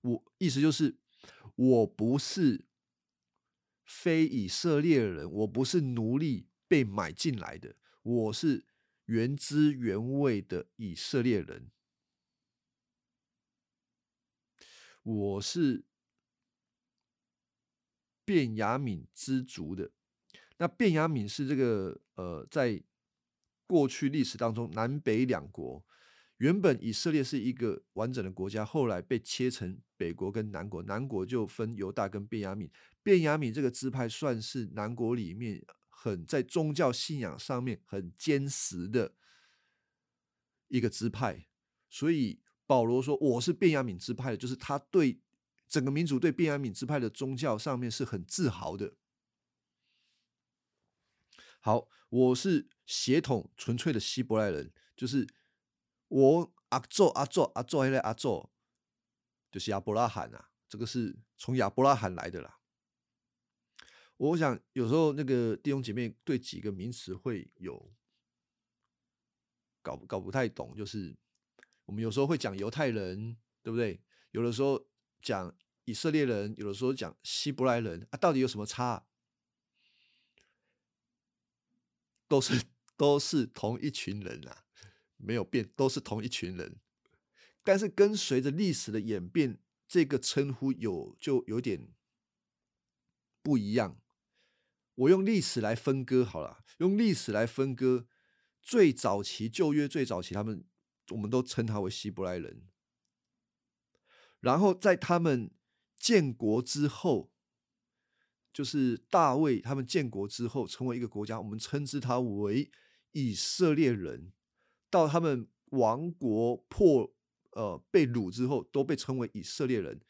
我意思就是我不是非以色列人，我不是奴隶被买进来的，我是原汁原味的以色列人，我是便雅悯支族的。那便雅悯是这个呃，在过去历史当中，南北两国原本以色列是一个完整的国家，后来被切成北国跟南国，南国就分犹大跟便雅悯。便雅悯这个支派算是南国里面很在宗教信仰上面很坚实的一个支派，所以保罗说我是便雅悯支派的，就是他对整个民族对便雅悯支派的宗教上面是很自豪的。好，我是血统纯粹的希伯来人，就是我阿祖阿祖阿祖那个阿祖就是亚伯拉罕啊，这个是从亚伯拉罕来的啦。我想有时候那个弟兄姐妹对几个名词会有搞搞不太懂，就是我们有时候会讲犹太人，对不对？有的时候讲以色列人，有的时候讲希伯来人啊，到底有什么差啊？都是都是同一群人啊，没有变，都是同一群人。但是跟随着历史的演变，这个称呼有就有点不一样。我用历史来分割好了，用历史来分割，最早期旧约最早期，他们我们都称他为希伯来人。然后在他们建国之后，就是大卫他们建国之后成为一个国家，我们称之他为以色列人。到他们亡国破呃被掳之后，都被称为以色列人。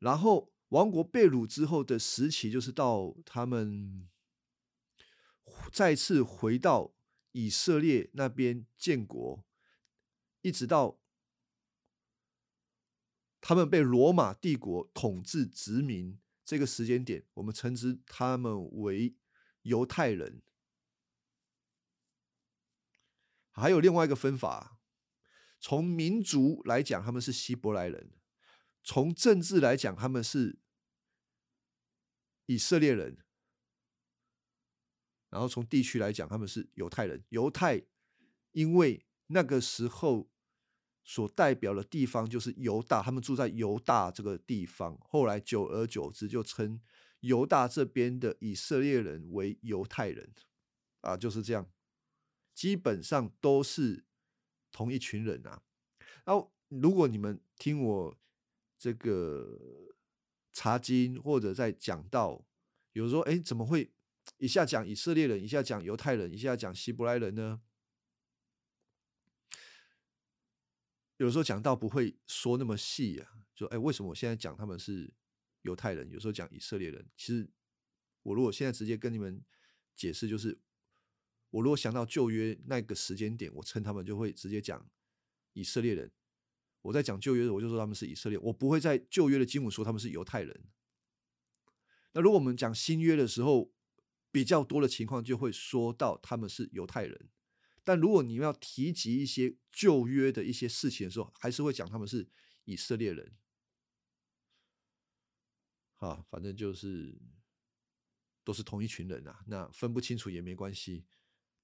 然后王国被掳之后的时期，就是到他们再次回到以色列那边建国，一直到他们被罗马帝国统治殖民这个时间点，我们称之他们为犹太人。还有另外一个分法，从民族来讲他们是希伯来人，从政治来讲他们是以色列人，然后从地区来讲他们是犹太人。犹太因为那个时候所代表的地方就是犹大，他们住在犹大这个地方，后来久而久之就称犹大这边的以色列人为犹太人啊，就是这样，基本上都是同一群人啊。然后如果你们听我这个查经或者在讲到，有时候哎，怎么会一下讲以色列人，一下讲犹太人，一下讲希伯来人呢？有时候讲到不会说那么细啊，说哎，为什么我现在讲他们是犹太人，有时候讲以色列人？其实我如果现在直接跟你们解释，就是我如果想到旧约那个时间点，我称他们就会直接讲以色列人。我在讲旧约的时候，我就说他们是以色列，我不会在旧约的经文说他们是犹太人。那如果我们讲新约的时候，比较多的情况就会说到他们是犹太人。但如果你要提及一些旧约的一些事情的时候，还是会讲他们是以色列人。啊，反正就是都是同一群人啊，那分不清楚也没关系，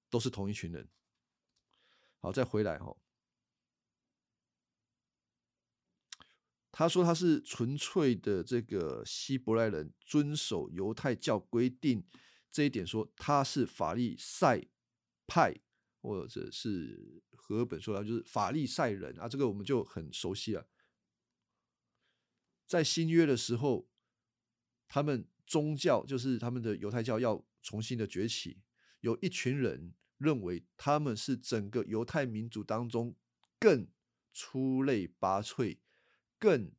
都是同一群人。好，再回来哈、哦。他说他是纯粹的这个希伯来人，遵守犹太教规定，这一点说他是法利赛派。或者是和本说的就是法利赛人啊，这个我们就很熟悉了。在新约的时候，他们宗教就是他们的犹太教要重新的崛起，有一群人认为他们是整个犹太民族当中更出类拔萃、更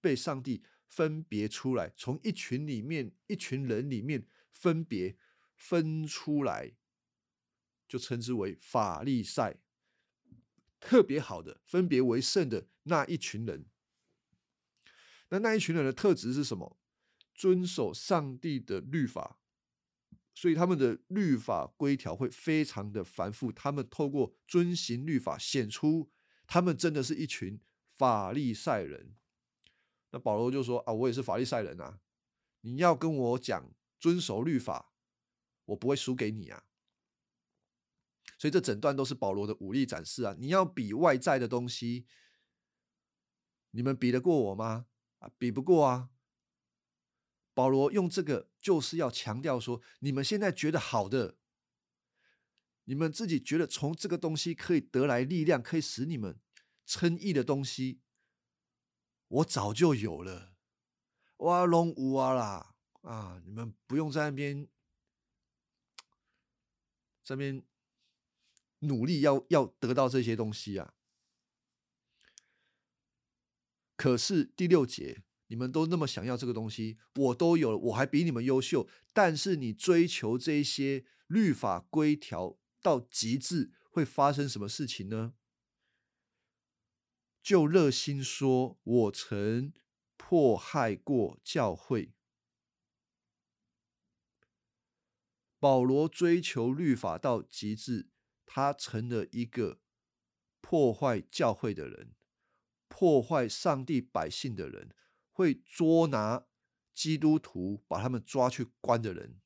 被上帝分别出来，从一群里面、一群人里面分别分出来，就称之为法利赛，特别好的、分别为圣的那一群人。那那一群人的特质是什么？遵守上帝的律法，所以他们的律法规条会非常的繁复，他们透过遵行律法显出他们真的是一群法利赛人。那保罗就说啊，我也是法利赛人啊，你要跟我讲遵守律法，我不会输给你啊。所以这整段都是保罗的武力展示啊，你要比外在的东西，你们比得过我吗？啊，比不过啊。保罗用这个就是要强调说，你们现在觉得好的，你们自己觉得从这个东西可以得来力量，可以使你们称义的东西，我早就有了，哇拢有啊啦啊！你们不用在那边在那边努力要要得到这些东西啊。可是第六节，你们都那么想要这个东西，我都有了，我还比你们优秀，但是你追求这些律法规条到极致，会发生什么事情呢？就热心说，我曾迫害过教会。保罗追求律法到极致，他成了一个破坏教会的人，破坏上帝百姓的人，会捉拿基督徒，把他们抓去关的人。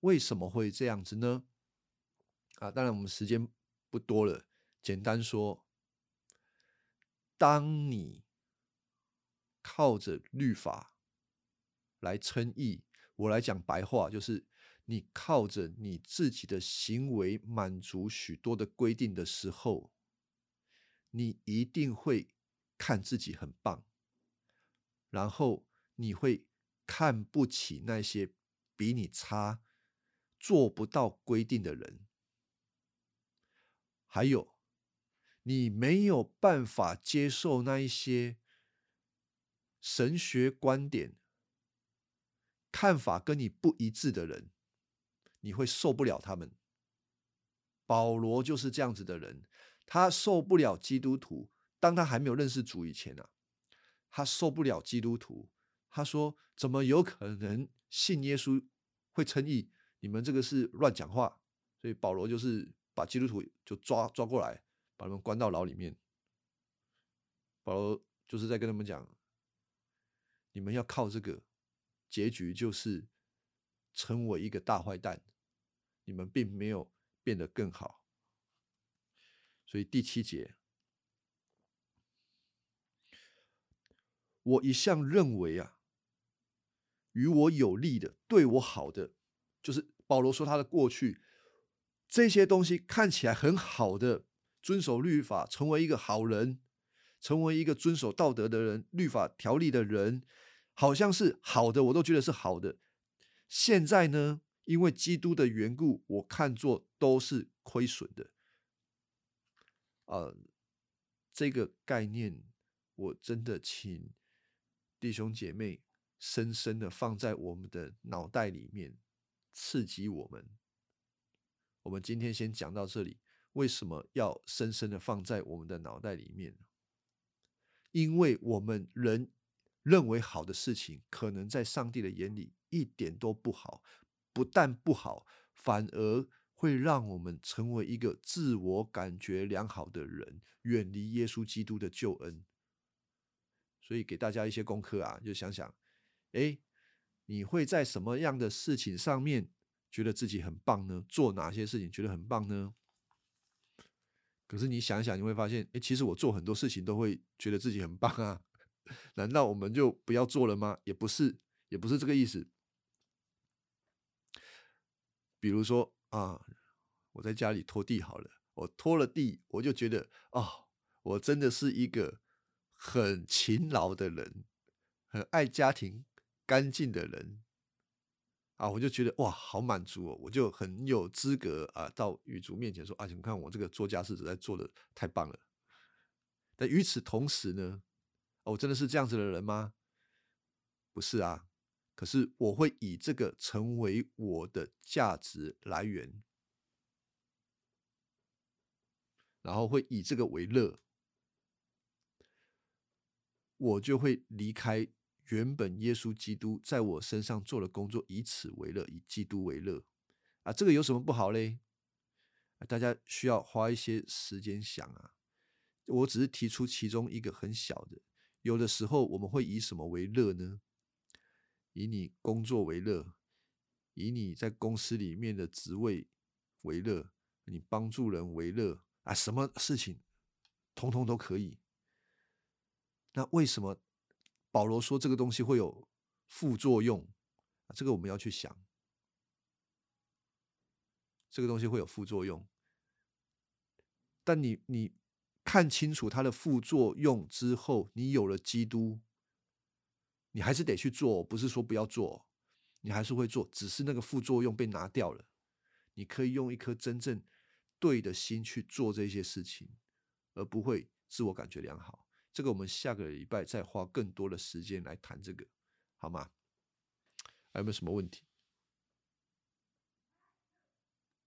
为什么会这样子呢？啊，当然我们时间不多了，简单说，当你靠着律法来称义，我来讲白话，就是你靠着你自己的行为满足许多的规定的时候，你一定会看自己很棒，然后你会看不起那些比你差、做不到规定的人。还有，你没有办法接受那一些神学观点、看法跟你不一致的人，你会受不了他们。保罗就是这样子的人，他受不了基督徒。当他还没有认识主以前啊，他受不了基督徒。他说：“怎么有可能信耶稣会称义？你们这个是乱讲话。”所以保罗就是把基督徒就抓抓过来，把他们关到牢里面。保罗就是在跟他们讲，你们要靠这个，结局就是成为一个大坏蛋，你们并没有变得更好。所以第七节，我一向认为啊，与我有利的、对我好的，就是保罗说他的过去，这些东西看起来很好的，遵守律法，成为一个好人，成为一个遵守道德的人、律法条例的人，好像是好的，我都觉得是好的。现在呢，因为基督的缘故，我看作都是亏损的。呃，这个概念，我真的请弟兄姐妹深深的放在我们的脑袋里面，刺激我们。我们今天先讲到这里。为什么要深深的放在我们的脑袋里面？因为我们人认为好的事情，可能在上帝的眼里一点都不好，不但不好，反而会让我们成为一个自我感觉良好的人，远离耶稣基督的救恩。所以给大家一些功课啊，就想想，哎，你会在什么样的事情上面觉得自己很棒呢？做哪些事情觉得很棒呢？可是你想想，你会发现，哎，其实我做很多事情都会觉得自己很棒啊，难道我们就不要做了吗？也不是，也不是这个意思。比如说啊，我在家里拖地好了，我拖了地，我就觉得哦，我真的是一个很勤劳的人，很爱家庭干净的人。啊，我就觉得哇，好满足哦，我就很有资格啊，到羽族面前说啊，你看我这个做家事实在做的太棒了。但与此同时呢，啊，我真的是这样子的人吗？不是啊，可是我会以这个成为我的价值来源，然后会以这个为乐，我就会离开原本耶稣基督在我身上做的工作，以此为乐，以基督为乐啊，这个有什么不好嘞？大家需要花一些时间想啊。我只是提出其中一个很小的，有的时候我们会以什么为乐呢？以你工作为乐，以你在公司里面的职位为乐，你帮助人为乐啊，什么事情统统都可以。那为什么保罗说这个东西会有副作用？这个我们要去想，这个东西会有副作用，但你你看清楚它的副作用之后，你有了基督，你还是得去做，不是说不要做，你还是会做，只是那个副作用被拿掉了，你可以用一颗真正对的心去做这些事情，而不会自我感觉良好。这个我们下个礼拜再花更多的时间来谈这个，好吗？还有没有什么问题？